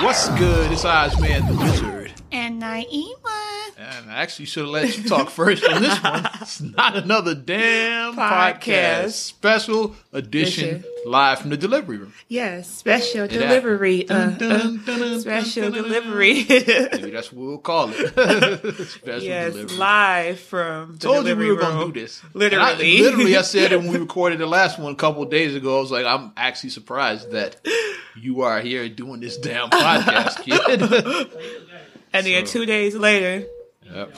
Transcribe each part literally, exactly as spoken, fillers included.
What's good? It's Ozman the Wizard. And Naima. And I actually should have let you talk first on this one. It's not another damn podcast. podcast. Special edition, edition live from the delivery room. Yes, special and delivery. That, uh, dun, dun, dun, uh, special dun, dun, delivery. Maybe that's what we'll call it. Special yes, delivery. Live from the Told delivery you we were going to do this. Literally. I, literally, I said it when we recorded the last one a couple of days ago. I was like, I'm actually surprised that you are here doing this damn podcast, kid. And then so, two days later, yep,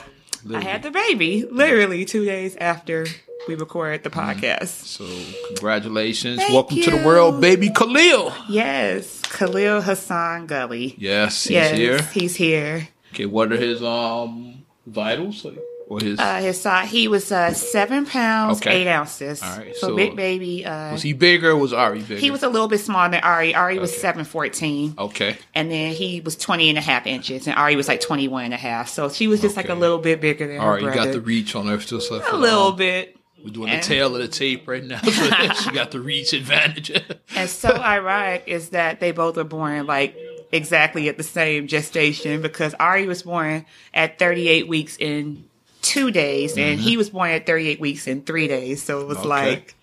I had the baby. Literally two days after we recorded the podcast. So congratulations. Thank Welcome you. to the world, baby Khalil. Yes. Khalil Hassan Gully. Yes, he's yes, here. He's here. Okay, what are his um vitals? Or his uh, his size, he was uh, seven pounds okay. eight ounces. All right, so, so big baby. Uh, was he bigger? Or was Ari bigger? He was a little bit smaller than Ari. Ari okay. was seven fourteen. Okay, and then he was twenty and a half inches, and Ari was like twenty one and a half. So she was just okay. like a little bit bigger than Ari. Her brother. You got the reach on her still, so a little long. bit. We're doing and, the tail of the tape right now, so she got the reach advantage. And so ironic is that they both are born like. exactly at the same gestation, because Ari was born at thirty-eight weeks in two days, and mm-hmm. he was born at thirty-eight weeks in three days. So it was okay. like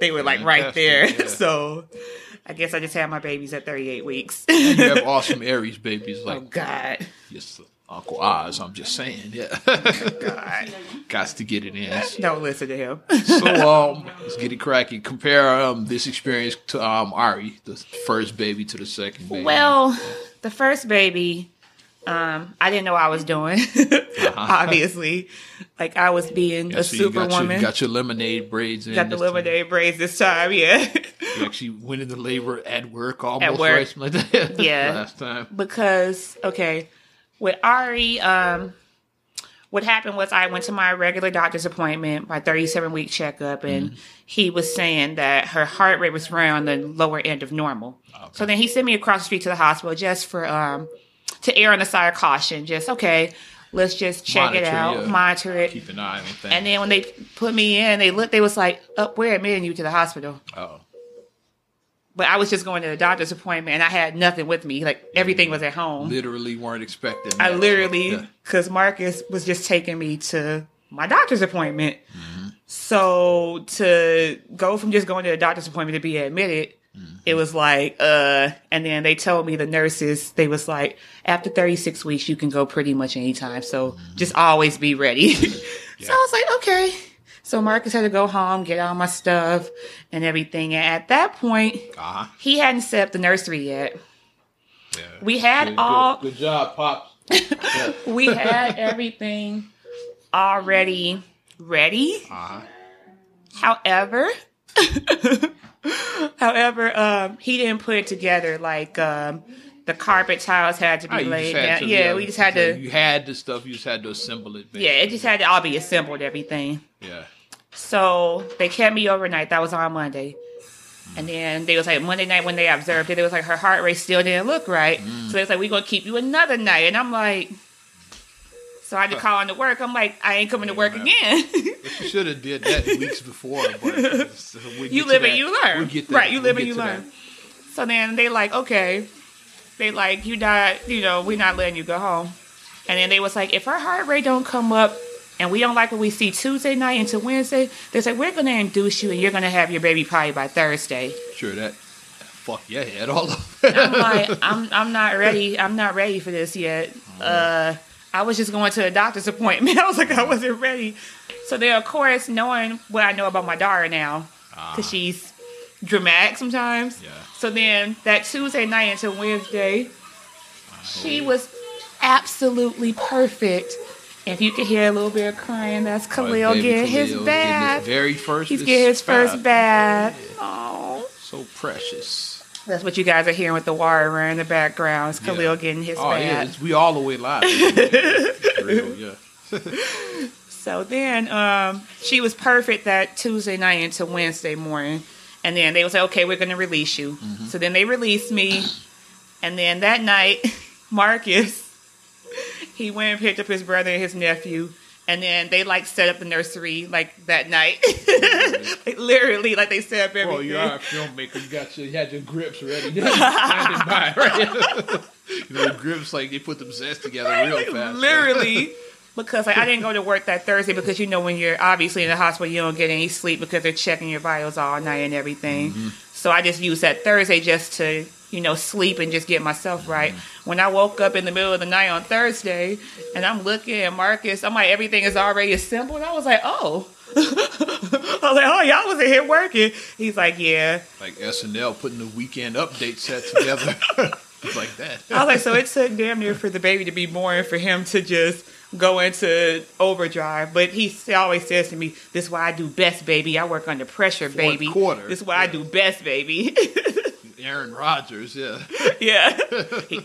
they were like Fantastic. right there. Yeah. So I guess I just had my babies at thirty-eight weeks. And you have awesome Aries babies. Like, oh God, yes, Uncle Oz. I'm just saying, yeah. Oh God, gots to get it in. Don't listen to him. So um, let's get it cracking. Compare um this experience to um Ari, the first baby, to the second baby. Well, the first baby, um, I didn't know what I was doing. uh-huh. Obviously, like I was being yeah, a so superwoman. You, you got your lemonade braids in. Got the lemonade time. braids this time, yeah. You actually went into labor at work, almost at work. Right, something like that. Yeah, last time because okay. With Ari, um, what happened was I went to my regular doctor's appointment, my thirty-seven week checkup, and mm-hmm. he was saying that her heart rate was around the lower end of normal. Okay. So then he sent me across the street to the hospital just for um, to err on the side of caution. Just, okay, let's just check monitor, it out, yeah. monitor it. Keep an eye on things. And then when they put me in, they looked, they was like, oh, we're admitting you to the hospital. Oh. But I was just going to the doctor's appointment, and I had nothing with me. Like, everything was at home. Literally weren't expecting that. I literally, because yeah. Marcus was just taking me to my doctor's appointment. Mm-hmm. So, to go from just going to the doctor's appointment to be admitted, mm-hmm. it was like, uh, and then they told me, the nurses, they was like, after thirty-six weeks, you can go pretty much anytime. So, mm-hmm. just always be ready. yeah. So, I was like, okay. So Marcus had to go home, get all my stuff and everything. And at that point, uh-huh. he hadn't set up the nursery yet. Yeah. We had good, all... Good, good job, Pops. Yeah. We had everything already ready. Uh-huh. However, however, um, he didn't put it together like... Um, The carpet tiles had to be oh, laid down. To, yeah, yeah, we just had so to... You had the stuff, you just had to assemble it. Basically. Yeah, it just had to all be assembled, everything. Yeah. So, they kept me overnight. That was on Monday. Mm. And then, they was like, Monday night when they observed it, it was like, her heart rate still didn't look right. Mm. So, they was like, we're going to keep you another night. And I'm like... So, I had to call on to work. I'm like, I ain't coming yeah, to work man. again. You should have did that weeks before. But so we'll you live and you learn. We'll get right, you live we'll and you learn. That. So, then they like, okay... They like, you died, you know, we're not letting you go home. And then they was like, if her heart rate don't come up and we don't like what we see Tuesday night into Wednesday, they said, we're going to induce you and you're going to have your baby probably by Thursday. Sure, that, that fuck your head all up. I'm like, I'm, I'm not ready. I'm not ready for this yet. Uh, I was just going to a doctor's appointment. I was like, I wasn't ready. So then, of course, knowing what I know about my daughter now, because she's dramatic sometimes. Yeah. So then that Tuesday night until Wednesday, oh. she was absolutely perfect. If you could hear a little bit of crying, that's Khalil right, getting Khalil his bath. Getting very first He's getting his bath. first bath. Yeah. Oh, so precious. That's what you guys are hearing with the water running in the background. It's Khalil yeah. getting his oh, bath. Yeah. We all the way live. real, yeah. So then um, she was perfect that Tuesday night into Wednesday morning. And then they was like, okay, we're going to release you. Mm-hmm. So then they released me. And then that night, Marcus, he went and picked up his brother and his nephew. And then they, like, set up the nursery, like, that night. Like, literally, like, they set up everything. Well, you are a filmmaker. You got your, you had your grips ready. You had by, right? You know, the grips, like, they put them zest together right? real fast. Literally. Right? Because, like, I didn't go to work that Thursday because, you know, when you're obviously in the hospital, you don't get any sleep because they're checking your vitals all night and everything. Mm-hmm. So I just used that Thursday just to... you know, sleep and just get myself right. When I woke up in the middle of the night on Thursday and I'm looking at Marcus, I'm like, everything is already assembled. And I was like, oh. I was like, oh, y'all was in here working. He's like, yeah. Like S N L putting the weekend update set together. It's like that. I was like, so it took damn near for the baby to be born for him to just go into overdrive. But he always says to me, this is why I do best, baby. I work under pressure, Fourth baby. Quarter. This is why yeah. I do best, baby. Aaron Rodgers, yeah. Yeah.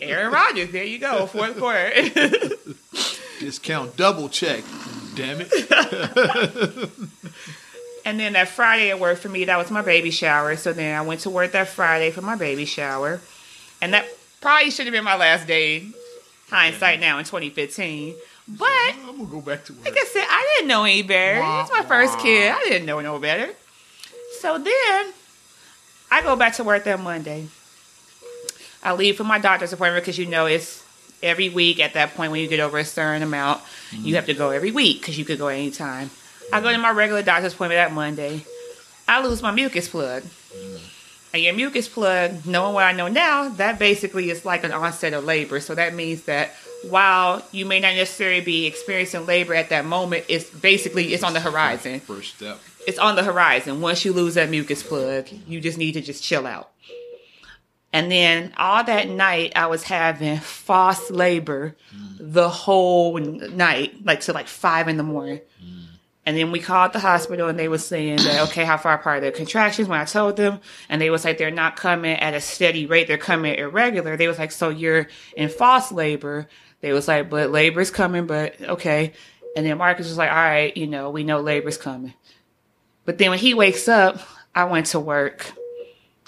Aaron Rodgers, there you go, fourth quarter. Discount double check, damn it. And then that Friday at work for me, that was my baby shower. So then I went to work that Friday for my baby shower. And that probably should have been my last day, hindsight now in twenty fifteen. But I'm going to go back to work. Like I said, I didn't know any better. Wah, it was my first wah. kid. I didn't know no better. So then... I go back to work that Monday. I leave for my doctor's appointment because, you know, it's every week at that point when you get over a certain amount. Mm-hmm. You have to go every week because you could go anytime. Mm-hmm. I go to my regular doctor's appointment that Monday. I lose my mucus plug. Mm-hmm. And your mucus plug, knowing what I know now, that basically is like an onset of labor. So that means that while you may not necessarily be experiencing labor at that moment, it's basically, it's on the horizon. First step. It's on the horizon. Once you lose that mucus plug, you just need to just chill out. And then all that night, I was having false labor mm. the whole night, like to like five in the morning. Mm. And then we called the hospital and they were saying that, okay, how far apart are their contractions when I told them? And they was like, they're not coming at a steady rate. They're coming irregular. They was like, so you're in false labor. They was like, but labor's coming, but okay. And then Marcus was like, all right, you know, we know labor's coming. But then when he wakes up, I went to work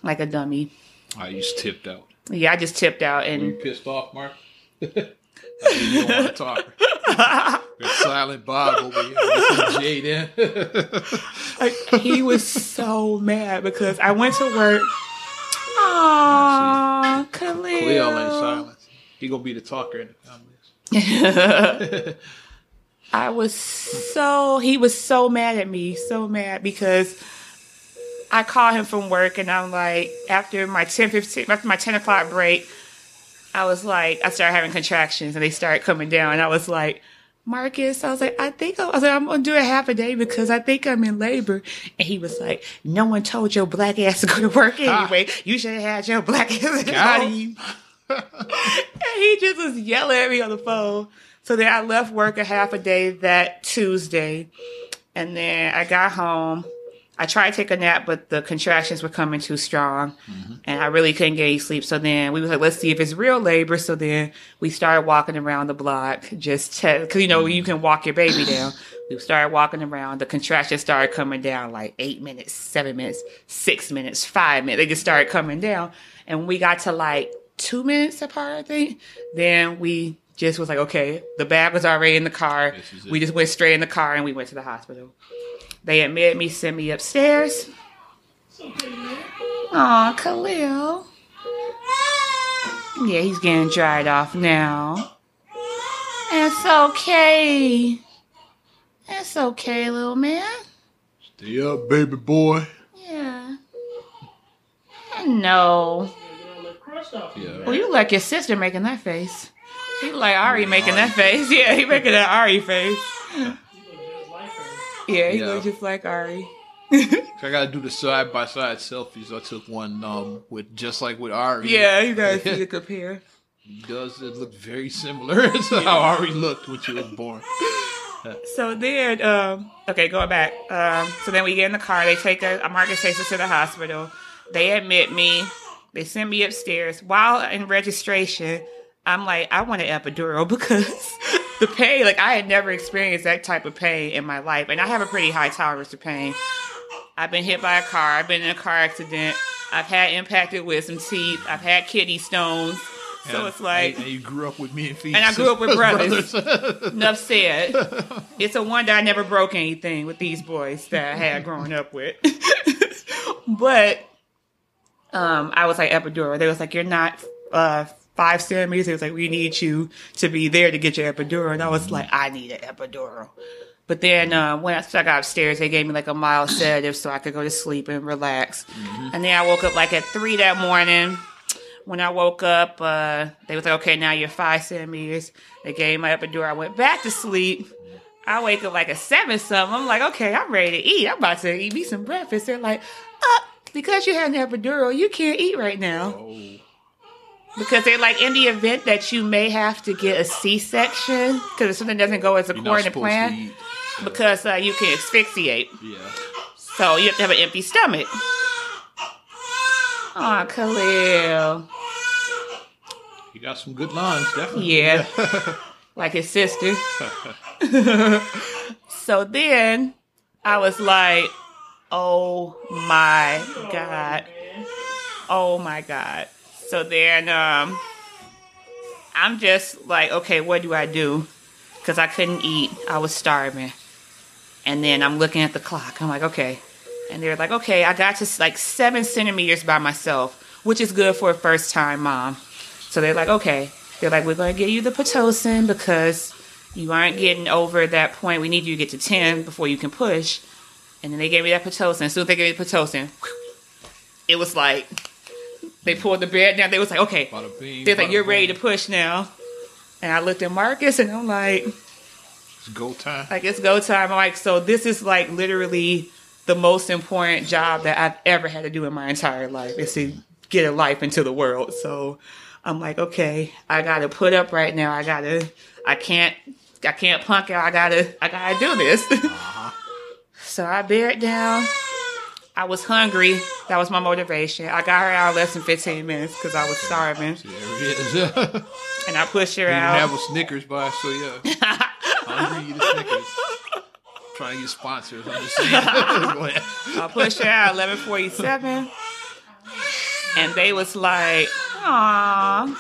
like a dummy. Oh, you just tipped out. Yeah, I just tipped out. And were you pissed off, Mark? I didn't want to talk. Silent Bob over here. Jaden. Like, he was so mad because I went to work. Aww, oh, Khalil. Khalil ain't silent. He going to be the talker in the comments. I was so, he was so mad at me, so mad because I called him from work and I'm like, after my ten fifteen, after my ten o'clock break, I was like, I started having contractions and they started coming down and I was like, Marcus, I was like, I think I was like, I'm going to do it half a day because I think I'm in labor. And he was like, no one told your black ass to go to work anyway. Ah. You should have had your black ass out of you. And he just was yelling at me on the phone. So then I left work a half a day that Tuesday, and then I got home. I tried to take a nap, but the contractions were coming too strong, mm-hmm. and I really couldn't get any sleep. So then we was like, let's see if it's real labor. So then we started walking around the block, just because, te- you know, you can walk your baby down. We started walking around. The contractions started coming down like eight minutes, seven minutes, six minutes, five minutes. They just started coming down, and we got to like two minutes apart, I think. Then we... just was like, okay, the bag was already in the car. We just went straight in the car and we went to the hospital. They admitted me, sent me upstairs. Aw, Khalil. Yeah, he's getting dried off now. It's okay. It's okay, little man. Stay up, baby boy. Yeah. I know. Yeah. Well, you like your sister making that face. He like Ari making Ari. that face. Yeah, he making that Ari face. Yeah, he yeah. looks just like Ari. I gotta do the side by side selfies. I took one um with just like with Ari. Yeah, you gotta see the compare. He does it look very similar to how Ari looked when she was born. So then, um, okay, going back. Um, so then we get in the car. They take us. Marcus takes us to the hospital. They admit me. They send me upstairs while in registration. I'm like, I want an epidural because the pain, like I had never experienced that type of pain in my life. And I have a pretty high tolerance to pain. I've been hit by a car. I've been in a car accident. I've had impacted with some teeth. I've had kidney stones. Yeah. So it's like... And, and you grew up with me and Feet. And I grew up with brothers. brothers. Enough said. It's a wonder I never broke anything with these boys that I had growing up with. But um, I was like epidural. They was like, you're not... Uh, Five centimeters. It was like, we need you to be there to get your epidural. And I was like, I need an epidural. But then uh, when I, so I got upstairs, they gave me like a mild sedative so I could go to sleep and relax. Mm-hmm. And then I woke up like at three that morning. When I woke up, uh, they was like, okay, now you're five centimeters. They gave me my epidural. I went back to sleep. I wake up like at seven something. I'm like, okay, I'm ready to eat. I'm about to eat me some breakfast. They're like, uh, because you had an epidural, you can't eat right now. Oh. Because they're like, in the event that you may have to get a C-section, because if something doesn't go as according to plan, to eat, so. because uh, you can asphyxiate. Yeah. So you have to have an empty stomach. Aw, Khalil. You got some good lines, definitely. Yeah. Like his sister. So then, I was like, oh my God. Oh my God. So then um, I'm just like, okay, what do I do? Because I couldn't eat. I was starving. And then I'm looking at the clock. I'm like, okay. And they're like, okay, I got to like seven centimeters by myself, which is good for a first-time mom. So they're like, okay. They're like, we're going to give you the Pitocin because you aren't getting over that point. We need you to get to ten before you can push. And then they gave me that Pitocin. As soon as they gave me the Pitocin, it was like... They pulled the bed down. They was like, okay. They're like, you're ready to push now. And I looked at Marcus and I'm like, it's go time. Like, it's go time. I'm like, so this is like literally the most important job that I've ever had to do in my entire life is to get a life into the world. So I'm like, okay, I got to put up right now. I got to, I can't, I can't punk out. I got to, I got to do this. Uh-huh. So I bared down. I was hungry. That was my motivation. I got her out less than fifteen minutes because I was starving. There it is. And I pushed her you out. You didn't have a Snickers bar, so yeah. I'll give you the Snickers. I'm trying to get sponsors. I'm just saying. I pushed her out at eleven forty-seven. And they was like, aww.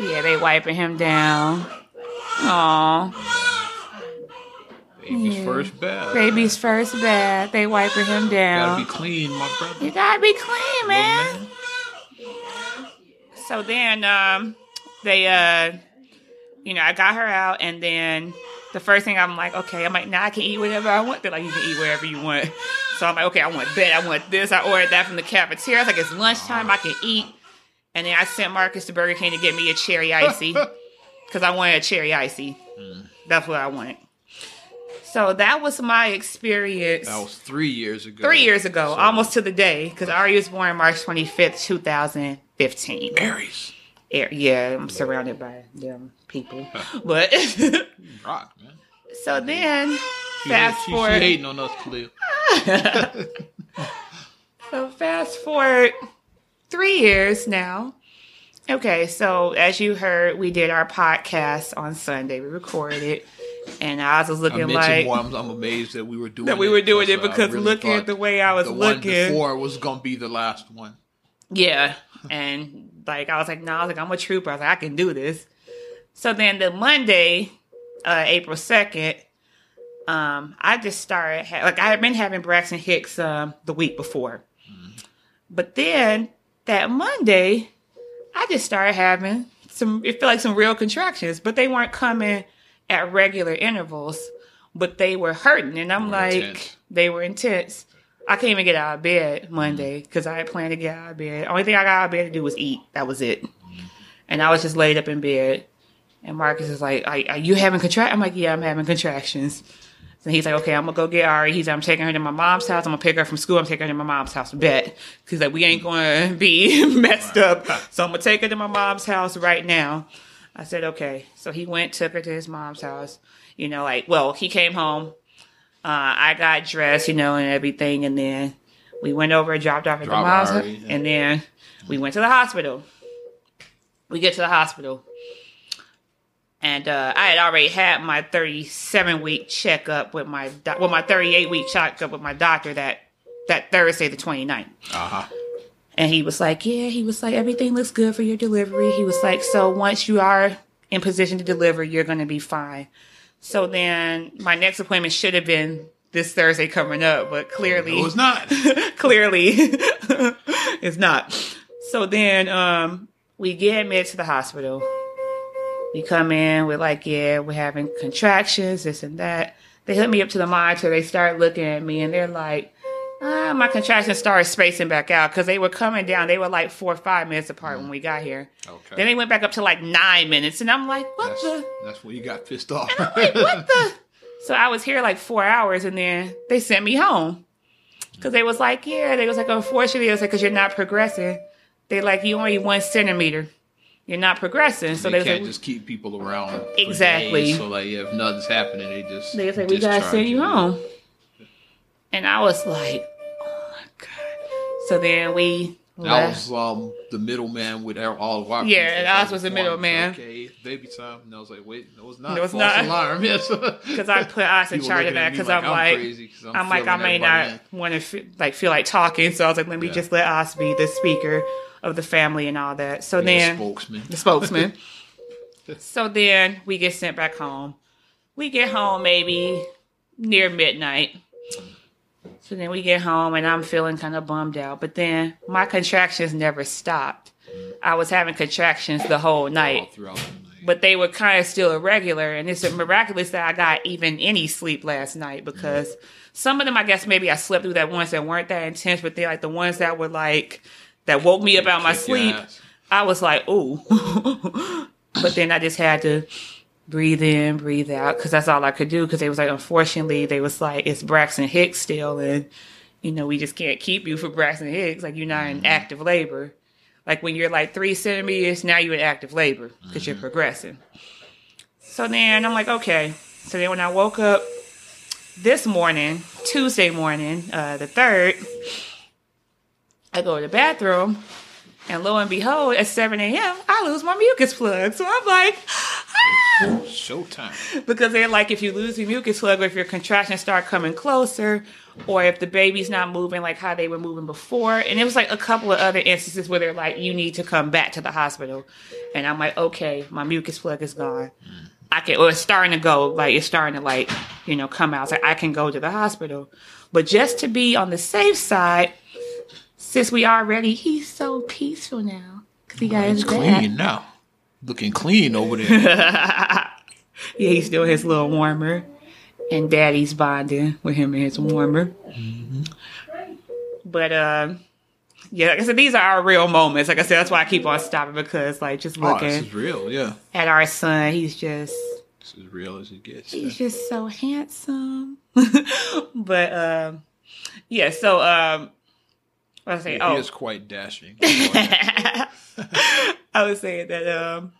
Yeah, they wiping him down. Aww. Baby's yeah. first bath. Baby's first bath. They wiping him down. You gotta be clean, my brother. You gotta be clean, man. man. So then, um, they, uh, you know, I got her out, and then the first thing I'm like, okay, I'm like, now nah, I can eat whatever I want. They're like, you can eat wherever you want. So I'm like, okay, I want that. I want this. I ordered that from the cafeteria. I was like, it's lunchtime. I can eat. And then I sent Marcus to Burger King to get me a cherry icy because I wanted a cherry icy. Mm. That's what I wanted. So that was my experience. That was three years ago. Three years ago, so, almost to the day, because Ari was born March twenty-fifth, two thousand fifteen. Aries. Yeah, I'm surrounded by them people. But rock, man. So then, she fast hate, she, forward. She hating on us, Khalil. So fast forward three years now. Okay, so as you heard, we did our podcast on Sunday. We recorded it. And I was looking I like more, I'm, I'm amazed that we were doing that we were doing it because, it because really looking at the way I was the looking, one before was gonna be the last one. Yeah, and like I was like, no, nah, I was like, I'm a trooper. I was like, I can do this. So then the Monday, uh, April second, um, I just started ha- like I had been having Braxton Hicks um, the week before, mm-hmm. but then that Monday, I just started having some. It felt like some real contractions, but they weren't coming at regular intervals, but they were hurting. And I'm like, intense. They were intense. I couldn't even get out of bed Monday because I had planned to get out of bed. Only thing I got out of bed to do was eat. That was it. And I was just laid up in bed. And Marcus is like, are, are you having contractions? I'm like, yeah, I'm having contractions. And he's like, okay, I'm going to go get Ari. He's like, I'm taking her to my mom's house. I'm going to pick her from school. I'm taking her to my mom's house. Bet. Because like, we ain't going to be messed up. So I'm going to take her to my mom's house right now. I said, okay. So he went, took her to his mom's house. You know, like, well, he came home. Uh, I got dressed, you know, and everything. And then we went over and dropped off at Drop the mom's house. Yeah. And then we went to the hospital. We get to the hospital. And uh, I had already had my thirty-seven-week checkup with my do- well, my thirty-eight-week checkup with my doctor that, that Thursday the twenty-ninth. Uh-huh. And he was like, yeah, he was like, everything looks good for your delivery. He was like, so once you are in position to deliver, you're going to be fine. So then my next appointment should have been this Thursday coming up, but clearly no, it's not. Clearly it's not. So then um, we get admitted to the hospital. We come in, we're like, yeah, we're having contractions, this and that. They hook me up to the monitor. They start looking at me, and they're like, ah, my contractions started spacing back out because they were coming down. They were like four or five minutes apart mm-hmm. when we got here. Okay. Then they went back up to like nine minutes, and I'm like, what that's, the? That's when you got pissed off. And I'm like, what the? So I was here like four hours, and then they sent me home because they was like, yeah. They was like, unfortunately, it was like, because you're not progressing. They like, you only one centimeter. You're not progressing, so they, they can't like, just keep people around. Exactly. Days, so like, yeah, if nothing's happening, they just they say like, we gotta send you home. And I was like, oh my god. So then we. I was um, the middleman with all of our. Yeah, and ours was the middleman. Okay, baby time, and I was like, wait, no, it's not. No, it's false not. Alarm, yes. Because I put us in charge of that because like, I'm like, crazy, I'm, I'm like, I may not want to feel, like feel like talking, so I was like, let me yeah. just let us be the speaker of the family and all that. So yeah, then the spokesman. The spokesman. So then we get sent back home. We get home maybe near midnight. So then we get home and I'm feeling kind of bummed out. But then my contractions never stopped. Mm. I was having contractions the whole night. All throughout the night. But they were kind of still irregular. And it's miraculous that I got even any sleep last night because mm. some of them, I guess maybe I slept through that ones that weren't that intense. But they're like the ones that were like... that woke me up out of my sleep. I was like, "Ooh," but then I just had to breathe in, breathe out, because that's all I could do. Because they was like, unfortunately, they was like, it's Braxton Hicks still, and you know, we just can't keep you for Braxton Hicks. Like you're not in active labor. Like when you're like three centimeters, now you're in active labor because you're progressing. So then I'm like, okay. So then when I woke up this morning, Tuesday morning, uh, the third. I go to the bathroom, and lo and behold, at seven a.m., I lose my mucus plug. So I'm like, ah! Showtime. Because they're like, if you lose your mucus plug, or if your contractions start coming closer, or if the baby's not moving like how they were moving before. And it was like a couple of other instances where they're like, you need to come back to the hospital. And I'm like, okay, my mucus plug is gone. I can, or it's starting to go, like, it's starting to, like, you know, come out. It's like, I can go to the hospital. But just to be on the safe side, since we already, he's so peaceful now. Because he got his bath. He's clean now. Looking clean over there. Yeah, he's doing his little warmer. And Daddy's bonding with him and his warmer. Mm-hmm. But, um, yeah, like I said, these are our real moments. Like I said, that's why I keep on stopping because, like, just looking. Oh, this is real, yeah. At our son, he's just. It's as real as it gets. He's yeah. just so handsome. But, um, yeah, so, um. I was saying, yeah, oh. He is quite dashing. I was saying that um,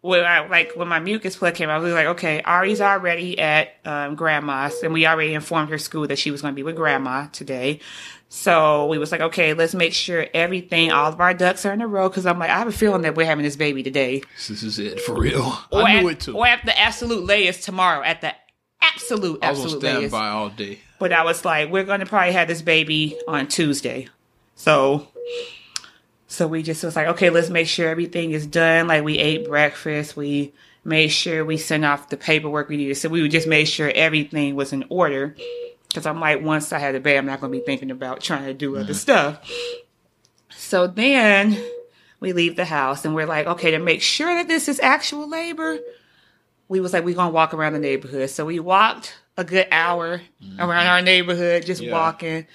when I like when my mucus plug came out, I was like, okay, Ari's already at um, Grandma's, and we already informed her school that she was going to be with Grandma today. So we was like, okay, let's make sure everything, all of our ducks are in a row, because I'm like, I have a feeling that we're having this baby today. This is it for real. Or I knew at, it too. Or at the absolute latest tomorrow, at the absolute absolute latest. I was stand latest. by all day. But I was like, we're going to probably have this baby on Tuesday. So, so we just was like, okay, let's make sure everything is done. Like we ate breakfast. We made sure we sent off the paperwork we needed. So we would just make sure everything was in order. Because I'm like, once I had a baby, I'm not going to be thinking about trying to do mm-hmm. other stuff. So then we leave the house and we're like, okay, to make sure that this is actual labor, we was like, we're going to walk around the neighborhood. So we walked a good hour mm-hmm. around our neighborhood, just yeah. walking,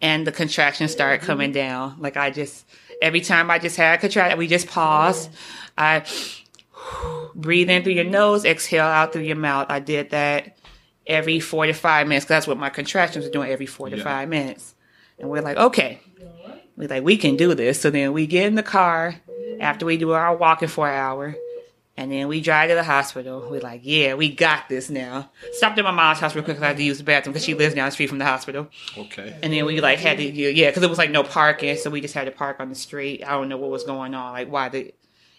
and the contractions started coming down. Like I just, every time I just had a contraction, we just paused. I breathe in through your nose, exhale out through your mouth. I did that every four to five minutes. Cause that's what my contractions are doing every four to yeah. five minutes. And we're like, okay, we're like, we can do this. So then we get in the car after we do our walking for an hour. And then we drive to the hospital. We're like, yeah, we got this now. Stopped at my mom's house real quick because I had to use the bathroom because she lives down the street from the hospital. Okay. And then we like had to, yeah, because it was like no parking. So we just had to park on the street. I don't know what was going on, like why the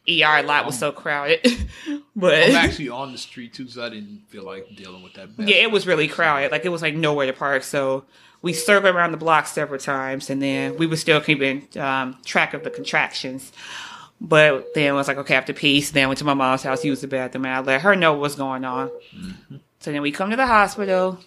E R lot was so crowded. But I'm actually on the street too, so I didn't feel like dealing with that. Yeah, it was really crowded. Like, it was like nowhere to park. So we circled around the block several times, and then we were still keeping um, track of the contractions. But then I was like, okay, after peace. Then I went to my mom's house, used the bathroom, and I let her know what's going on. Mm-hmm. So then we come to the hospital,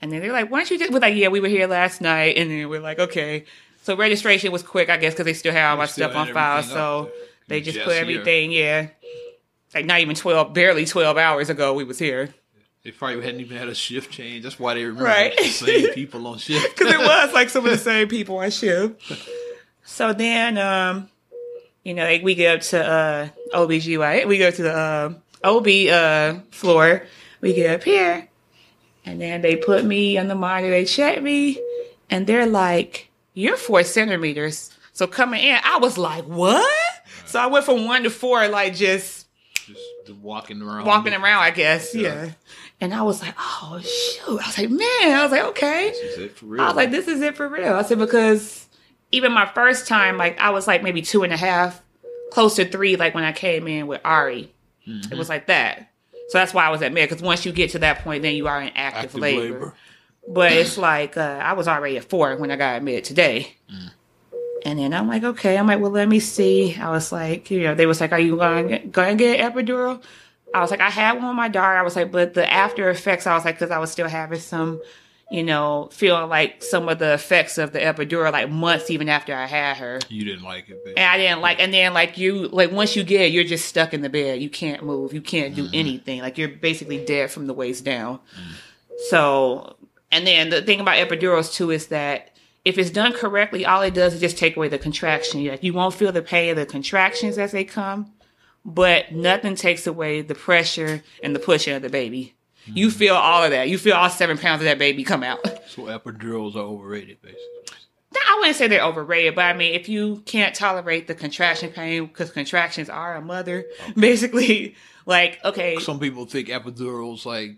and then they're like, why don't you just... We're like, yeah, we were here last night. And then we're like, okay. So registration was quick, I guess, because they still had all my stuff on file. So they just put everything, yeah. Like, not even twelve, barely twelve hours ago, we was here. They probably hadn't even had a shift change. That's why they remember right. the same people on shift. Because it was like some of the same people on shift. So then... um You know, like we go up to uh, O B G Y. We go to the uh, O B uh, floor. We get up here. And then they put me on the monitor. They check me. And they're like, you're four centimeters. So coming in, I was like, what? Right. So I went from one to four, like just... Just walking around. Walking around, I guess. Yeah. yeah. And I was like, oh, shoot. I was like, man. I was like, okay. This is it for real. I was like, this is it for real. I said, because... Even my first time, like, I was, like, maybe two and a half, close to three, like, when I came in with Ari. Mm-hmm. It was like that. So that's why I was at med, because once you get to that point, then you are in active, active labor. labor. But it's like, uh, I was already at four when I got at med today. Mm. And then I'm like, okay. I'm like, well, let me see. I was like, you know, they was like, are you going to get epidural? I was like, I had one on my daughter. I was like, but the after effects, I was like, because I was still having some... You know, feeling like some of the effects of the epidural, like months even after I had her. You didn't like it, babe. And I didn't like, and then like you, like once you get it, you're just stuck in the bed. You can't move. You can't do mm-hmm. anything. Like you're basically dead from the waist down. Mm-hmm. So, and then the thing about epidurals too is that if it's done correctly, all it does is just take away the contraction. Like you won't feel the pain of the contractions as they come, but nothing takes away the pressure and the pushing of the baby. You feel all of that. You feel all seven pounds of that baby come out. So epidurals are overrated, basically. No, I wouldn't say they're overrated, but I mean, if you can't tolerate the contraction pain, because contractions are a mother, okay. basically, like, okay. Some people think epidurals, like,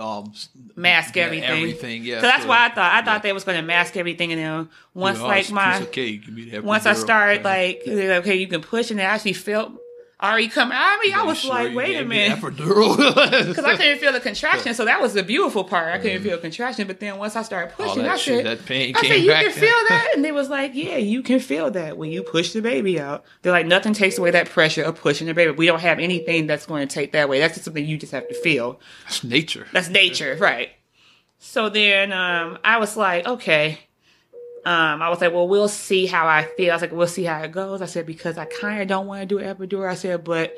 um, mask yeah, everything. Everything, yeah. So that's so, why I thought. I thought yeah. they was going to mask everything, and then once, you know, like, my, okay, give me the epidural, once I started, like, yeah. okay, you can push, and I actually felt... Ari come I mean, I was sure like, wait a minute. Because I couldn't feel the contraction, so that was the beautiful part. I couldn't mm. feel contraction, but then once I started pushing, I said, shit, that pain I came said, back you can down. Feel that? And they was like, yeah, you can feel that when you push the baby out. They're like, nothing takes away that pressure of pushing the baby. We don't have anything that's going to take that away. That's just something you just have to feel. That's nature. That's nature, right. So then um, I was like, okay. Um, I was like, well, we'll see how I feel. I was like, we'll see how it goes. I said, because I kind of don't want to do an epidural. I said, but,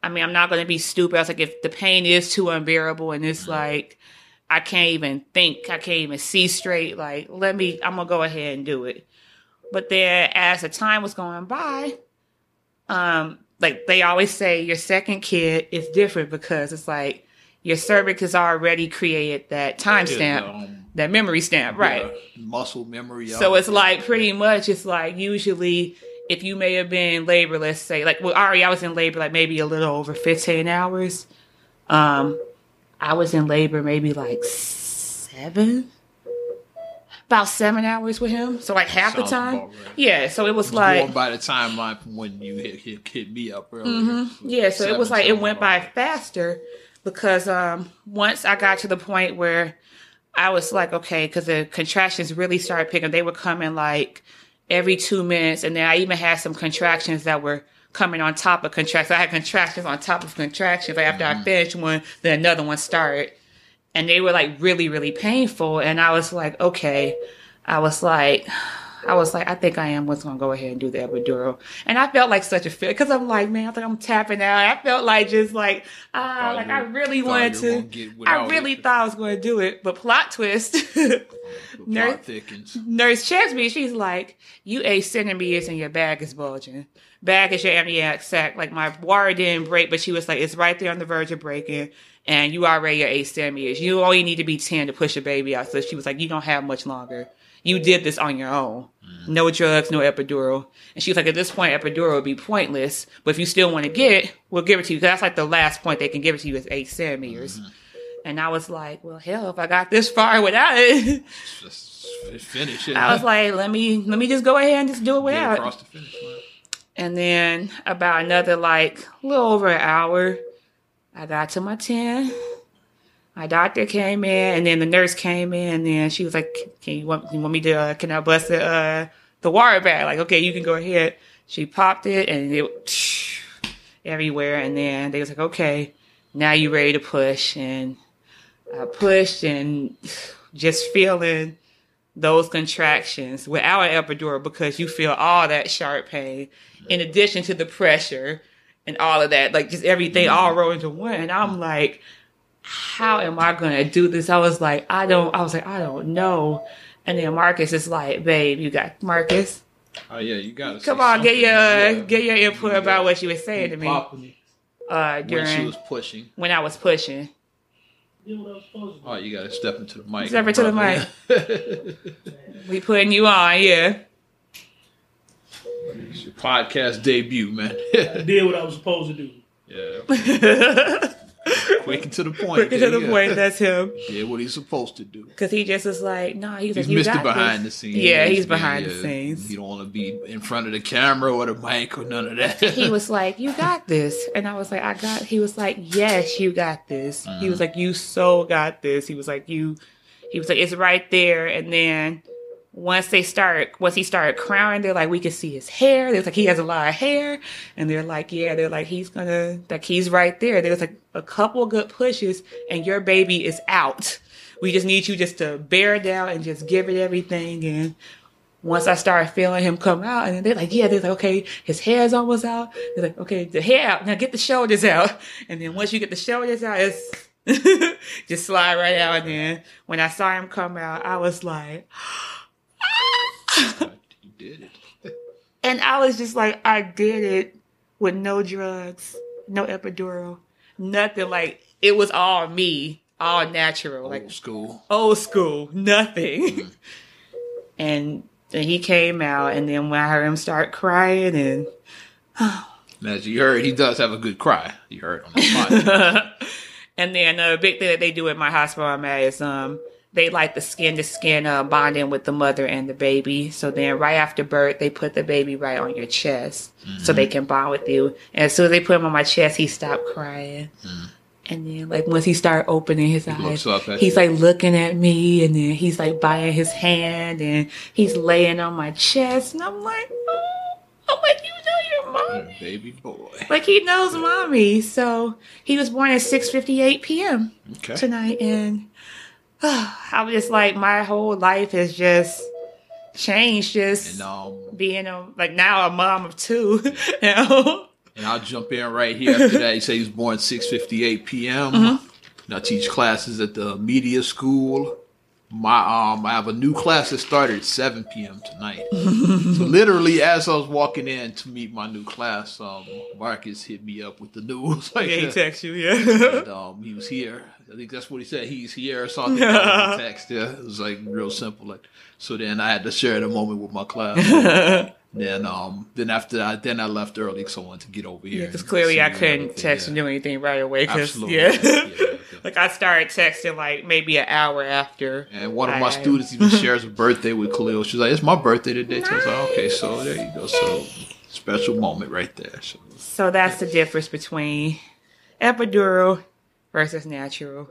I mean, I'm not going to be stupid. I was like, if the pain is too unbearable and it's like, I can't even think, I can't even see straight, like, let me, I'm going to go ahead and do it. But then as the time was going by, um, like, they always say your second kid is different because it's like, your cervix has already created that timestamp. That memory stamp, right? Yeah, muscle memory. So it's like pretty much, it's like usually if you may have been labor, let's say, like with Ari, I was in labor like maybe a little over fifteen hours. Um, I was in labor maybe like seven, about seven hours with him. So like half Sounds the time. Right. Yeah. So it was like. Going by the timeline from when you hit, hit, hit me up earlier. Mm-hmm. Yeah. So it was like it went by faster because um, once I got to the point where. I was like, okay, because the contractions really started picking. They were coming like every two minutes. And then I even had some contractions that were coming on top of contractions. I had contractions on top of contractions. Like after mm-hmm. I finished one, then another one started. And they were like really, really painful. And I was like, okay. I was like, I was like, I think I am what's going to go ahead and do the epidural. And I felt like such a fit because I'm like, man, I think I'm tapping out. I felt like just like, ah, uh, like I really wanted to, I really it. thought I was going to do it. But plot twist, nurse, nurse checks me. She's like, you eight centimeters and your bag is bulging. Bag is your amniotic sac. Like my water didn't break, but she was like, it's right there on the verge of breaking. And you already are eight centimeters. You only need to be ten to push a baby out. So she was like, you don't have much longer. You did this on your own. Mm. No drugs, no epidural. And she was like, at this point, epidural would be pointless. But if you still want to get it, we'll give it to you. Because that's like the last point they can give it to you is eight centimeters. Mm-hmm. And I was like, well, hell, if I got this far without it. Just finish it. I was like, let me let me just go ahead and just do it without it. Across the finish line. And then about another, like, little over an hour, I got to my ten. My doctor came in, and then the nurse came in, and then she was like, "Can you want, you want me to? Uh, can I bust the uh, the wire back?" Like, okay, you can go ahead. She popped it, and it psh, everywhere. And then they was like, "Okay, now you ready to push?" And I pushed, and just feeling those contractions without an epidural, because you feel all that sharp pain in addition to the pressure and all of that, like just everything all rolled into one. And I'm like, how am I going to do this? I was like, I don't, I was like, I don't know. And then Marcus is like, babe, you got Marcus. Oh yeah. You got to come on, get your, uh, yeah. get your input yeah. about what she was saying to me. Uh, during when she was pushing, when I was pushing. Oh, you gotta step into the mic. Step into the mic. We putting you on, yeah. It's your podcast debut, man. I did what I was supposed to do. Yeah. Quick and to the point. Quick and to the point. That's him. Did what he's supposed to do. Because he just was like, no, nah, he's, he's like, you got Mister Behind this. The scenes. Yeah, he's, he's behind the, the scenes. You don't want to be in front of the camera or the mic or none of that. He was like, you got this. And I was like, I got, he was like, yes, you got this. Mm-hmm. He was like, you so got this. He was like, you, he was like, it's right there. And then once they start, once he started crying, they're like, we can see his hair. They're like, he has a lot of hair. And they're like, yeah, they're like, he's gonna, like, he's right there. There's like a couple good pushes and your baby is out. We just need you just to bear down and just give it everything. And once I started feeling him come out, and then they're like, yeah, they're like, okay, his hair's almost out. They're like, okay, the hair out. Now get the shoulders out. And then once you get the shoulders out, it's just slide right out. And then when I saw him come out, I was like, you did it. And I was just like, I did it with no drugs, no epidural, nothing. Like, it was all me, all natural. Old like, school. Old school, nothing. Mm. and, and he came out, and then when I heard him start crying, and... As you heard, he does have a good cry. You heard on the podcast. And then a uh, big thing that they do at my hospital I'm at is... um. They like the skin to skin uh, bonding with the mother and the baby. So then right after birth, they put the baby right on your chest mm-hmm. so they can bond with you. And as soon as they put him on my chest, he stopped crying. Mm-hmm. And then like once he started opening his he eyes, he's you. like looking at me. And then he's like biting his hand and he's laying on my chest. And I'm like, oh, I'm like, you know your mommy. Your baby boy. Like he knows mommy. So he was born at six fifty-eight p.m. Okay. tonight. And... I was just like, my whole life has just changed, just um, being a, like now a mom of two. You know? And I'll jump in right here after that. You say he was born six fifty-eight p.m. Mm-hmm. And I teach classes at the media school. My um, I have a new class that started at seven p.m. tonight. So literally, as I was walking in to meet my new class, um, Marcus hit me up with the news. Like, yeah, he texted you, yeah. And, um, he was here. I think that's what he said. He's here or something. Yeah. Text, yeah. It was like real simple. Like, so then I had to share the moment with my class. Then, um, then after I, then I left early because I wanted to get over here. Because yeah, clearly I couldn't text and yeah. do anything right away. Cause, Absolutely. Yeah. yeah, yeah. Like, I started texting, like, maybe an hour after. And one of I, my students even shares a birthday with Khalil. She's like, it's my birthday today. Nice. So I was like, okay, so there you go. So, special moment right there. So, so that's the difference between epidural versus natural.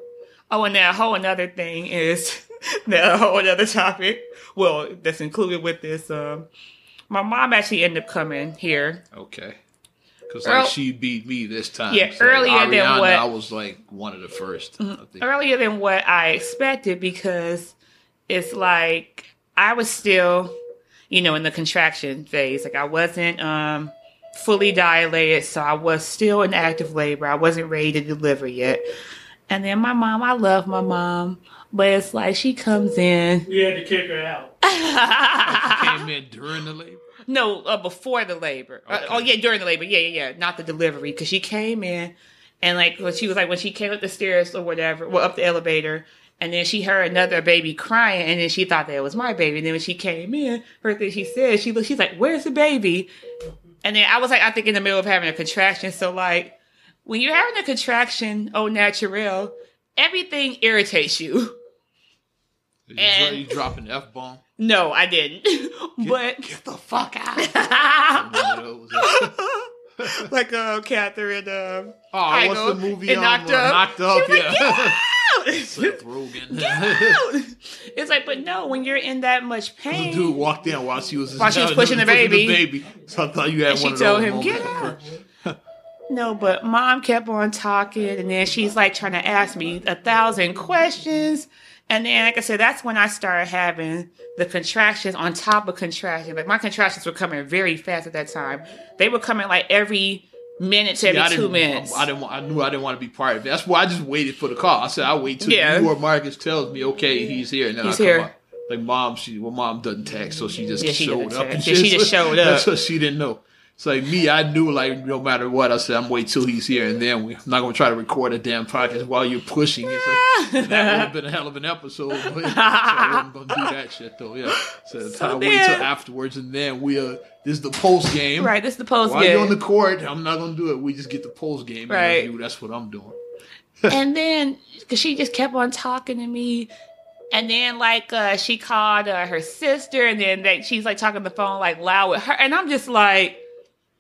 Oh, and that whole another thing is, that whole another topic, well, that's included with this. Um, my mom actually ended up coming here. Okay. Because like, Earl- she beat me this time. Yeah, so earlier Ariana, than what... I was like one of the first. Mm, I think. Earlier than what I expected, because it's like I was still, you know, in the contraction phase. Like I wasn't um, fully dilated, so I was still in active labor. I wasn't ready to deliver yet. And then my mom, I love my mom, but it's like she comes in. You had to kick her out. She came in during the labor? No, uh, before the labor. Okay. Uh, oh, yeah, during the labor. Yeah, yeah, yeah. Not the delivery. Because she came in, and, like, when she was, like, when she came up the stairs or whatever, well, up the elevator, and then she heard another baby crying, and then she thought that it was my baby. And then when she came in, first thing she said, she looked, she's like, where's the baby? And then I was, like, I think in the middle of having a contraction. So, like, when you're having a contraction au naturel, everything irritates you. Did and you, you drop an F bomb? No, I didn't. Get, but get the fuck out. Like uh, Catherine. Um, oh, what's the movie? And knocked um, up. Knocked up. She was yeah. like, get out. Seth Rogen. Get out. It's like, but no, when you're in that much pain. The dude walked in while she was while she was pushing, the, pushing baby. the baby. So I thought you had and one. She told him, get out. No, but mom kept on talking, and then she's like trying to ask me a thousand questions. And then, like I said, that's when I started having the contractions on top of contractions. Like, my contractions were coming very fast at that time. They were coming, like, every minute to every yeah, two minutes. I, didn't, I knew I didn't want to be part of it. That's why I just waited for the call. I said, I'll wait till yeah. you or Marcus tells me, okay, he's here. And then he's I here. Come up. Like, mom, she, well, mom doesn't text, so she just yeah, she showed up. And yeah, she just showed up. So she didn't know. So, like, me, I knew, like, no matter what, I said, I'm wait till he's here, and then we, I'm not going to try to record a damn podcast while you're pushing. It's like, that would have been a hell of an episode, but so I wasn't going to do that shit, though, yeah. So, so I wait till afterwards, and then we, uh, this is the post game. Right, this is the post while game. While you're on the court, I'm not going to do it. We just get the post game right. interview. That's what I'm doing. And then, because she just kept on talking to me. And then, like, uh, she called uh, her sister, and then like, she's, like, talking on the phone, like, loud with her. And I'm just like...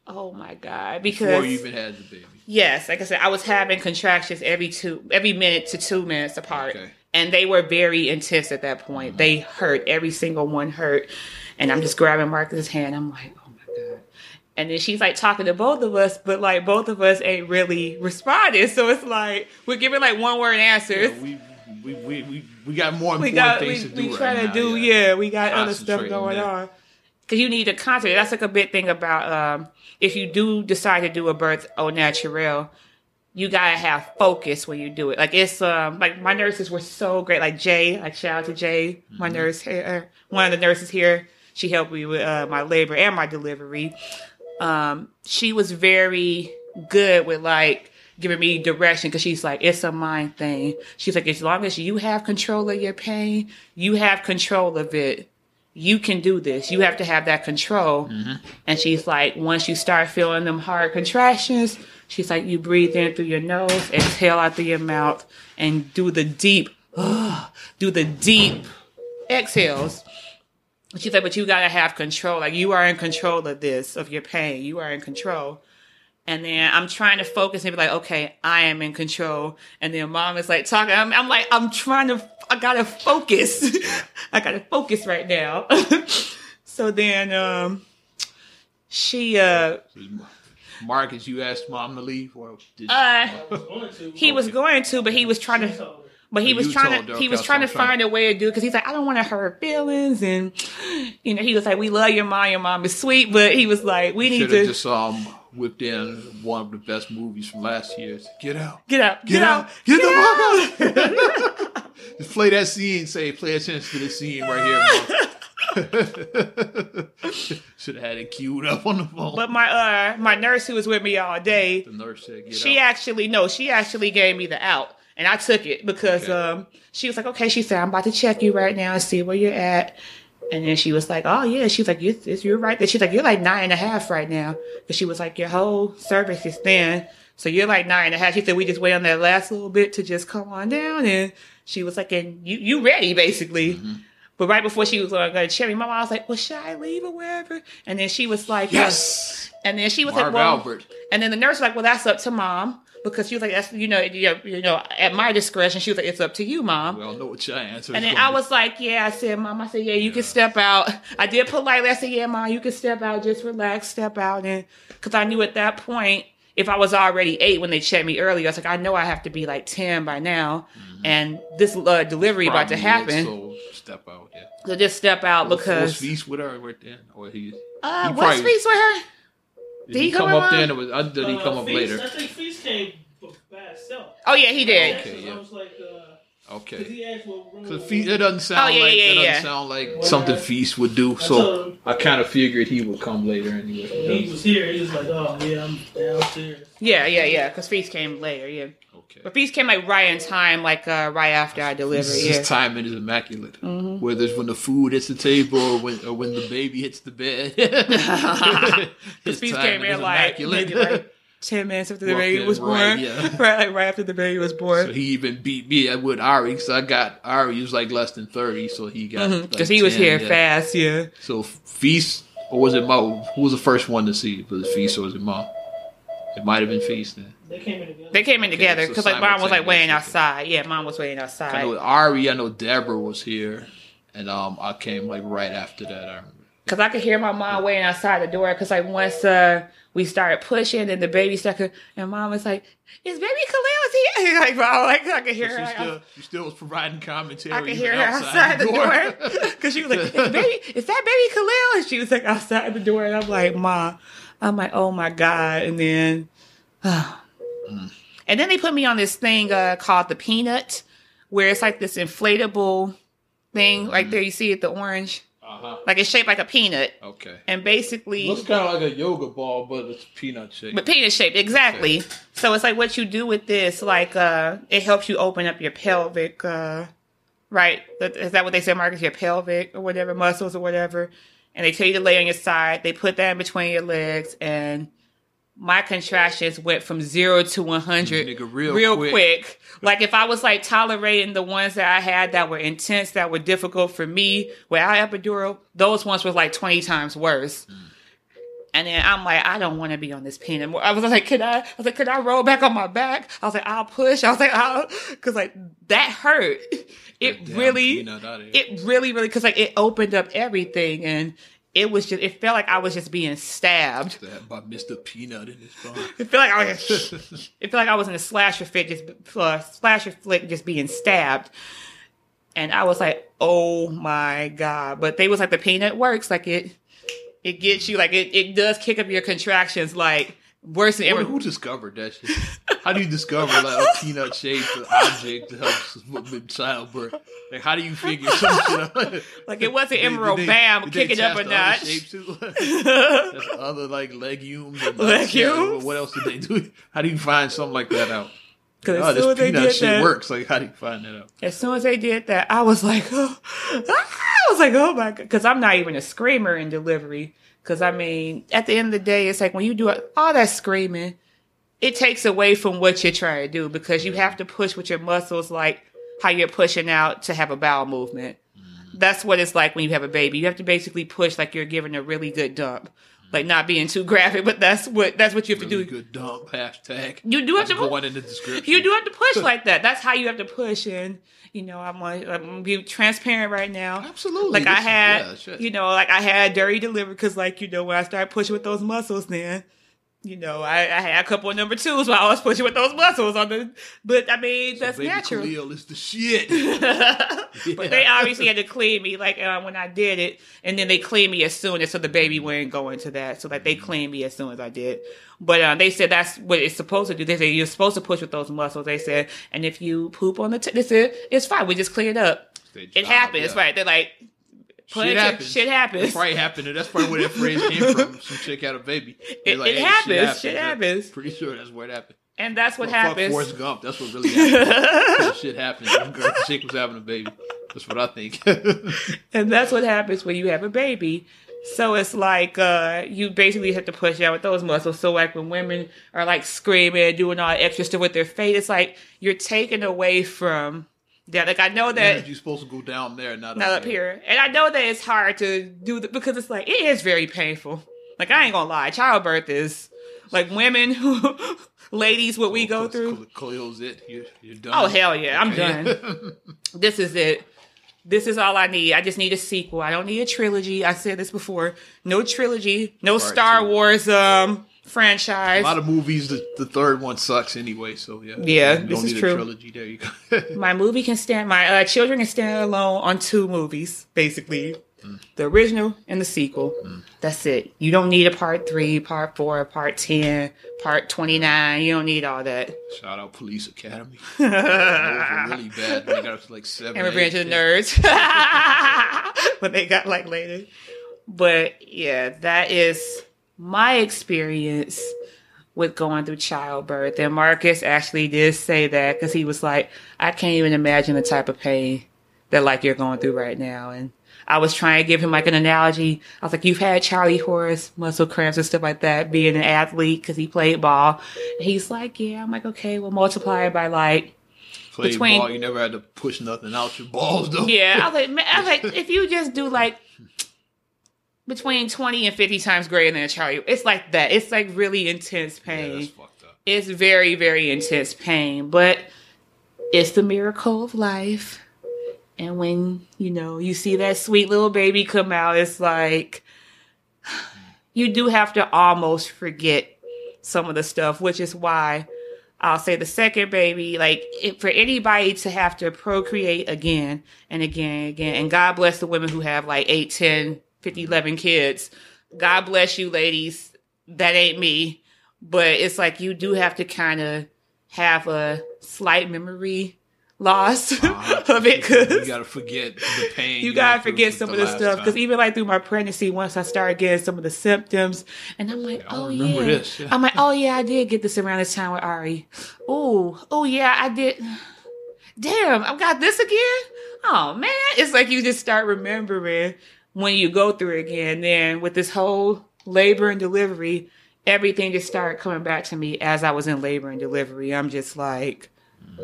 Oh my God! Because before you even had the baby. Yes, like I said, I was having contractions every two, every minute to two minutes apart, okay. and they were very intense at that point. Mm-hmm. They hurt. Every single one hurt, and I'm just grabbing Marcus's hand. I'm like, oh my God! And then she's like talking to both of us, but like both of us ain't really responding. So it's like we're giving like one word answers. Yeah, we- we, we we we got more important we got, things we, to do. We try right to do, yeah. yeah. We got other stuff going on. Because you need to concentrate. That's like a big thing about um, if you do decide to do a birth au naturel, you got to have focus when you do it. Like, it's, um, like, my nurses were so great. Like, Jay, like, shout out to Jay, my mm-hmm. nurse here. One of the nurses here, she helped me with uh, my labor and my delivery. Um, she was very good with, like, giving me direction, because she's like, it's a mind thing. She's like, as long as you have control of your pain, you have control of it. You can do this. You have to have that control. Mm-hmm. And she's like, once you start feeling them hard contractions, she's like, you breathe in through your nose, exhale out through your mouth, and do the deep, uh, do the deep exhales. She's like, but you got to have control. Like, you are in control of this, of your pain. You are in control. And then I'm trying to focus and be like, okay, I am in control. And then mom is like talking. I'm, I'm like, I'm trying to, I gotta focus. I gotta focus right now. So then, um, she, uh, Marcus, you asked mom to leave, or did uh, you? He was going to, but he was trying to, but he was trying to, he was trying to find a way to do it. Cause he's like, I don't want to hurt feelings. And, you know, he was like, we love your mom. Your mom is sweet, but he was like, we need to just, um, whipped in one of the best movies from last year. Get out. Get out. Get, get out. out. Get, get the fuck out. out. Just play that scene. Say, play attention to this scene right here. Should have had it queued up on the phone. But my uh, my nurse who was with me all day, the nurse said, get she out. actually, no, she actually gave me the out. And I took it because okay. um, she was like, okay, she said, I'm about to check you right now and see where you're at. And then she was like, oh, yeah. She's like, you, you're right. She's like, you're like nine and a half right now. But she was like, your whole cervix is thin. So you're like nine and a half. She said, we just wait on that last little bit to just come on down. And she was like, and you, you ready, basically. Mm-hmm. But right before she was going to check me, my mom was like, well, should I leave or wherever? And then she was like, yes. Uh, and then she was Marv like, well, Albert. And then the nurse was like, well, that's up to mom. Because she was like, that's, you know, you know, at my discretion, she was like, it's up to you, mom. Well, I know what your answer is. And then I was like, yeah, I said, mom, I said, yeah, you yeah. can step out. I did politely. I said, yeah, mom, you can step out. Just relax, step out. And because I knew at that point, if I was already eight when they checked me earlier, I was like, I know I have to be like ten by now. Mm-hmm. And this uh, delivery Probably about to happen. So step out, yeah. So just step out well, because. Was Feast with her right then? Or he, uh, he was Feast with her? Did, did he, he come, come up then? Or was, uh, did he come uh, up Feast, later? I think Feast came by itself. Oh, yeah, he did. Okay, yeah. I was like, uh, okay. Because he asked what room was Feast, it doesn't sound oh, yeah, like, yeah, it doesn't yeah. sound like well, something I, Feast would do. I so him, I kind of figured he would come later anyway. Yeah, he was here. He was like, oh, yeah, I'm downstairs. Yeah, yeah, yeah. Because Feast came later, yeah. Okay. But Feast came like right in time, like uh, right after I delivered. His yeah. timing is immaculate. Mm-hmm. Whether it's when the food hits the table or when, or when the baby hits the bed. His Feast came in like, like ten minutes after the Walked baby was right, born. Yeah. Right, like right after the baby was born. So he even beat me with Ari, because I got Ari, he was like less than thirty, so he got because mm-hmm. like he was here yeah. fast, yeah. So Feast, or was it Mo? Who was the first one to see? Was it Feast or was it Mo? It might have been Feast then. They came in together. They came in together because okay, so like mom was like waiting outside. Yeah, mom was waiting outside. I know Ari, I know Deborah was here, and um, I came like right after that. I remember. Because I could hear my mom waiting outside the door. Because, like, once uh, we started pushing, and the baby started, and mom was like, is baby Khalil here? Like, bro, like, I could hear her. She still, like, she still was providing commentary. I could hear her outside, outside the door. Because she was like, is, baby, is that baby Khalil? And she was, like, outside the door. And I'm like, ma. I'm like, oh, my God. And then, uh, mm. and then they put me on this thing uh, called the Peanut, where it's, like, this inflatable thing. Mm-hmm. Right there, you see it, the orange. Uh-huh. Like it's shaped like a peanut. Okay. And basically it looks kind of like a yoga ball, but it's peanut shaped. But peanut shaped, exactly. Okay. So it's like what you do with this, like uh, it helps you open up your pelvic, uh, right? Is that what they say, Marcus? Your pelvic or whatever, muscles or whatever. And they tell you to lay on your side. They put that in between your legs, and my contractions went from zero to one hundred nigga, real, real quick. quick. Like, if I was, like, tolerating the ones that I had that were intense, that were difficult for me, without epidural, those ones were, like, twenty times worse. Mm. And then I'm like, I don't want to be on this pin anymore. I was like, can I? I was like, could I roll back on my back? I was like, I'll push. I was like, I'll, because, like, that hurt. It really, it really, really, because, like, it opened up everything, and it was just, it felt like I was just being stabbed. Stabbed by Mister Peanut in his phone. It felt like I was, it felt like I was in a slasher flick, just uh, slasher flick, just being stabbed. And I was like, oh my God. But they was like, the Peanut works. Like it, it gets you, like it, it does kick up your contractions, like worse than ever. Who discovered that shit? How do you discover like a peanut shaped object to help with childbirth? Like, how do you figure some shit out? Like, it wasn't Emerald did, Bam did kicking up a notch. That's other like legumes. And legumes? What else did they do? How do you find something like that out? Because oh, as soon as they did that, works. Like, how do you find that out? As soon as they did that, I was like, oh, I was like, oh my God, because I'm not even a screamer in delivery. Because I mean, at the end of the day, it's like when you do all that screaming, it takes away from what you're trying to do because you have to push with your muscles, like how you're pushing out to have a bowel movement. Mm-hmm. That's what it's like when you have a baby. You have to basically push like you're giving a really good dump. Like, not being too graphic, but that's what that's what you have really to do. Good dump, hashtag. You do have to push. In the description. You do have to push like that. That's how you have to push. And, you know, I'm going to be transparent right now. Absolutely. Like, this I had, yeah, you know, like, I had dirty delivery because, like, you know, when I started pushing with those muscles then, you know, I, I had a couple of number twos while I was pushing with those muscles. on the. But, I mean, so that's baby natural. Khalil is the shit. Yeah. But they obviously had to clean me, like, uh, when I did it. And then they cleaned me as soon as, so the baby wouldn't go into that. So, like, they cleaned me as soon as I did. But um, they said that's what it's supposed to do. They said you're supposed to push with those muscles. They said, and if you poop on the t- they said, it's fine. We just clean it up. Job, it happens, yeah. Right? They're like, Shit happens. shit happens. That's probably happened. That's probably where that phrase came from. Some chick had a baby. It, like, it hey, happens. Shit happens. Shit happens. Pretty sure that's where it happened. And that's what well, happens. Fuck Forrest Gump. That's what really happened. Shit happens. The chick was having a baby. That's what I think. And that's what happens when you have a baby. So it's like uh, you basically have to push out with those muscles. So like when women are like screaming, doing all that extra stuff with their face, it's like you're taken away from. Yeah, like I know that you're supposed to go down there, not, not up, up here. here. And I know that it's hard to do the, because it's like it is very painful. Like I ain't gonna lie, childbirth is like women, who, ladies, what we go through. Khalil's it. You're, you're done. Oh hell yeah, okay. I'm done. This is it. This is all I need. I just need a sequel. I don't need a trilogy. I said this before. No trilogy. No Part Star two. Wars. Um. Franchise. A lot of movies, the, the third one sucks anyway, so yeah. Yeah, you don't this need is true. A trilogy. There you go. My movie can stand, my uh, children can stand alone on two movies, basically. Mm. The original and the sequel. Mm. That's it. You don't need a part three, part four, part ten, part twenty-nine. You don't need all that. Shout out Police Academy. Those were really bad. They got up to like seven. And Revenge of the Nerds. What they got like later. But yeah, that is my experience with going through childbirth. And Marcus actually did say that because he was like, I can't even imagine the type of pain that like you're going through right now. And I was trying to give him like an analogy. I was like, you've had Charlie Horace muscle cramps and stuff like that, being an athlete because he played ball. And he's like, yeah. I'm like, okay, well, multiply it by like played between ball. You never had to push nothing out your balls though. Yeah, I was like, man, I was like, if you just do like between twenty and fifty times greater than a Charlie, it's like that. It's like really intense pain. Yeah, that's fucked up. It's very, very intense pain, but it's the miracle of life. And when, you know, you see that sweet little baby come out, it's like, you do have to almost forget some of the stuff, which is why I'll say the second baby, like, it, for anybody to have to procreate again and again and again, and God bless the women who have like eight, ten, fifty, eleven kids. God bless you, ladies. That ain't me. But it's like, you do have to kind of have a slight memory loss uh, of it, because you gotta forget the pain. You, you gotta forget some of the stuff, because even like through my pregnancy, once I started getting some of the symptoms, and I'm like, yeah, oh yeah. This, yeah, I'm like, oh yeah, I did get this around this time with Ari. Oh, oh yeah, I did. Damn, I've got this again. Oh man, it's like you just start remembering when you go through it again. Then with this whole labor and delivery, everything just started coming back to me as I was in labor and delivery. I'm just like. Mm-hmm.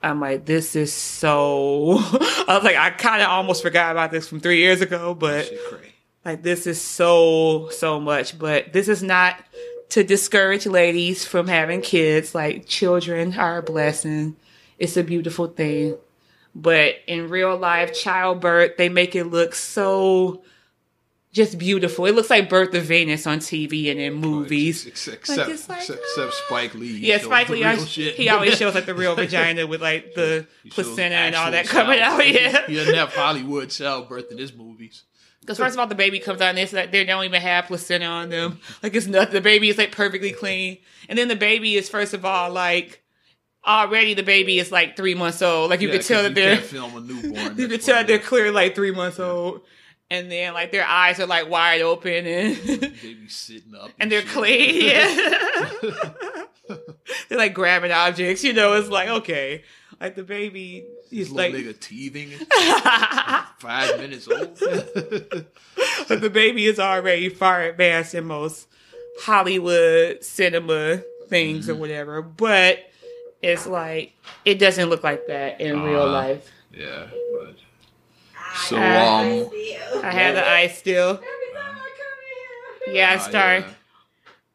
I'm like, this is so... I was like, I kind of almost forgot about this from three years ago, but like, this is so, so much. But this is not to discourage ladies from having kids. Like, children are a blessing. It's a beautiful thing. But in real life, childbirth, they make it look so... just beautiful. It looks like Birth of Venus on T V and in movies. Except, like, except, like, except, except Spike Lee. Yeah, Spike Lee. Always, he always shows like the real vagina with like the he placenta and all that coming out. Yeah, he doesn't have Hollywood childbirth in his movies. Because first of all, the baby comes out and it's like they don't even have placenta on them. Like, it's nothing. The baby is like perfectly clean, and then the baby is first of all like. Already the baby is like three months old. Like you yeah, can tell that you they're can't film a newborn. You can tell they're clearly like three months yeah. old. And then, like, their eyes are, like, wide open. And they be sitting up. And, and they're shit. Clean. Yeah. They're, like, grabbing objects. You know, it's like, okay. Like, the baby, he's like. Little nigga teething. Five minutes old. But the baby is already far advanced in most Hollywood cinema things mm-hmm. or whatever. But it's like, it doesn't look like that in uh, real life. Yeah, but. So um, I, I had the ice still. Every time I come in. Yeah, I start. Uh, yeah.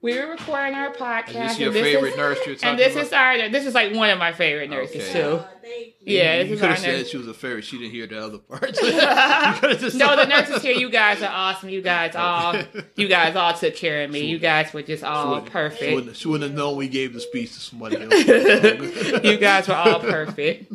We were recording our podcast. Is this your and this favorite is, nurse you're talking And this about? Is our. This is like one of my favorite nurses okay. too. Uh, thank you. Yeah, you, you could have said nurse. She was a favorite. She didn't hear the other parts. No, the nurses here. You guys are awesome. You guys all. You guys all took care of me. You guys were just all she perfect. She wouldn't, she wouldn't have known we gave the speech to somebody else. You guys were all perfect.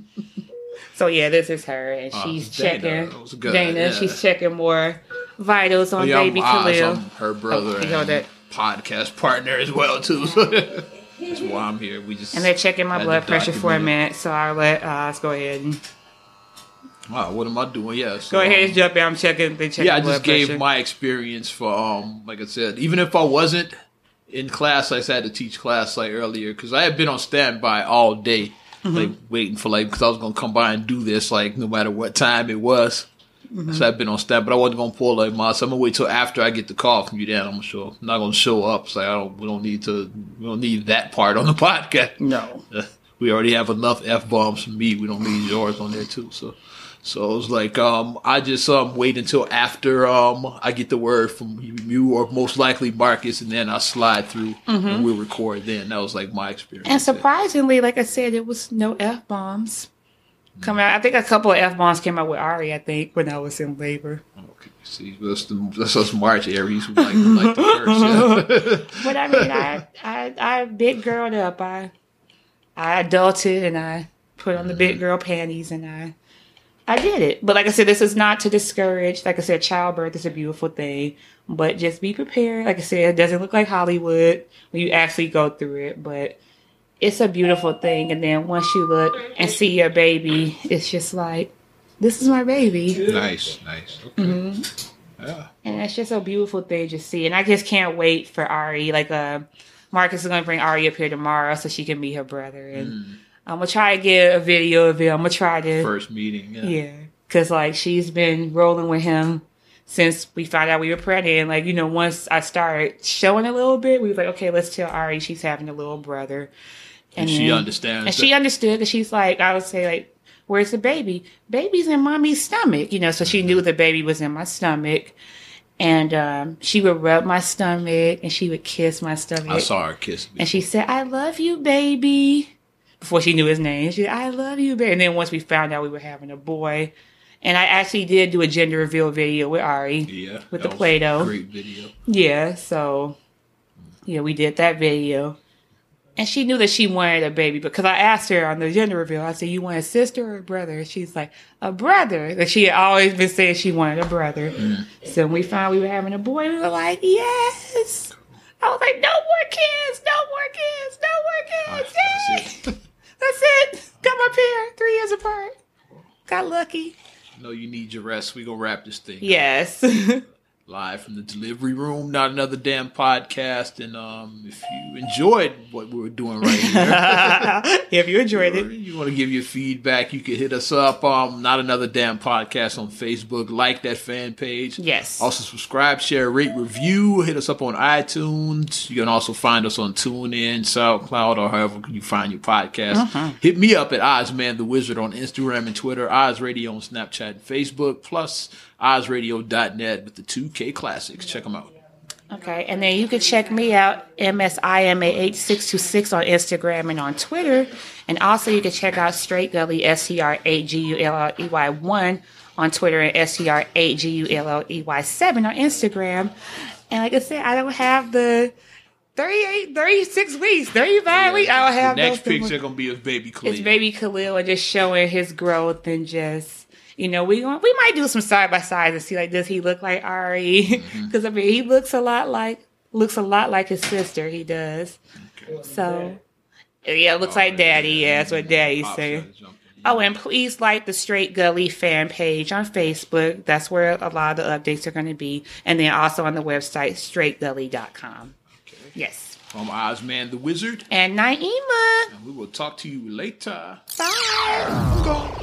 So yeah, this is her, and she's uh, Dana. checking Dana. Yeah. She's checking more vitals on yeah, baby I'm, Khalil. I'm her brother oh, you know and that. podcast partner as well too. That's why I'm here. We just and they're checking my blood pressure for a minute, so I'll let uh, let's go ahead and. Wow, what am I doing? Yeah, so, go ahead and jump in. I'm checking. They checking. Yeah, I just blood gave pressure. My experience for um, like I said, even if I wasn't in class, I just had to teach class like earlier because I had been on standby all day. Mm-hmm. Like waiting for like because I was gonna come by and do this like no matter what time it was. Mm-hmm. So I've been on staff, but I wasn't gonna pull like my. So I'm gonna wait till after I get the call from you. Then I'm sure I'm not gonna show up. So I don't. We don't need to. We don't need that part on the podcast. No, we already have enough F bombs from me. We don't need yours on there too. So, so it was like um, I just um wait until after um I get the word from you or most likely Marcus, and then I slide through mm-hmm. and we we'll record. Then that was like my experience. And surprisingly, there. Like I said, it was no F bombs. Come out. I think a couple of F-bombs came out with Ari, I think, when I was in labor. Okay. See, that's, the, that's us March Aries. Like, like the first. Yeah. But I mean, I, I, I big girled up. I I adulted and I put on the big girl panties and I I did it. But like I said, this is not to discourage. Like I said, childbirth is a beautiful thing. But just be prepared. Like I said, it doesn't look like Hollywood when you actually go through it. But... it's a beautiful thing, and then once you look and see your baby, it's just like, this is my baby. Nice, nice. Okay. Mm-hmm. Yeah. And it's just a beautiful thing to see, and I just can't wait for Ari. Like, uh, Marcus is going to bring Ari up here tomorrow so she can meet her brother, and mm. I'm going to try to get a video of it. I'm going to try to... first meeting, yeah. Yeah. Because, like, she's been rolling with him since we found out we were pregnant. And, like, you know, once I started showing a little bit, we was like, okay, let's tell Ari she's having a little brother. And, and she then, understands. And that. She understood that she's like, I would say, like, where's the baby? Baby's in mommy's stomach. You know, so she knew the baby was in my stomach. And um, she would rub my stomach, and she would kiss my stomach. I saw her kiss me. And she said, I love you, baby. Before she knew his name, she said, I love you, baby. And then once we found out we were having a boy... And I actually did do a gender reveal video with Ari. Yeah. With the Play-Doh. Great video. Yeah. So, yeah, we did that video. And she knew that she wanted a baby. Because I asked her on the gender reveal, I said, you want a sister or a brother? And she's like, a brother. Like, she had always been saying she wanted a brother. Mm. So when we found we were having a boy, we were like, yes. I was like, no more kids. No more kids. No more kids. That's it. That's it. Come up here. Three years apart. Got lucky. No, you need your rest. We gonna wrap this thing. Yes. Up. Live from the delivery room, not another damn podcast. And um, if you enjoyed what we were doing right here, if you enjoyed it, you want to give your feedback, you can hit us up. Um, not another damn podcast on Facebook. Like that fan page. Yes. Also subscribe, share, rate, review. Hit us up on iTunes. You can also find us on TuneIn, SoundCloud, or however you find your podcast. Uh-huh. Hit me up at Ozman the Wizard on Instagram and Twitter. Oz Radio on Snapchat and Facebook. Plus. Oz Radio dot net with the two K classics. Check them out. Okay, and then you can check me out, M S I M A eight six two six on Instagram and on Twitter. And also you can check out Straight Gully, S T R eight G U L L E Y one on Twitter and S T R eight G U L L E Y seven on Instagram. And like I said, I don't have the... thirty-eight, thirty-six weeks, thirty-five yeah, weeks. I don't have the next picture going to be of baby Khalil. It's baby Khalil and just showing his growth and just... You know, we going, we might do some side by sides and see like, does he look like Ari? Because mm-hmm. I mean, he looks a lot like looks a lot like his sister. He does. Okay. So, yeah, looks oh, like Daddy. Yeah, yeah, that's what Daddy's saying. Oh, and please like the Straight Gully fan page on Facebook. That's where a lot of the updates are going to be, and then also on the website straight gully dot com. Okay. Yes. From Ozman the Wizard and Naima. And we will talk to you later. Bye. Go.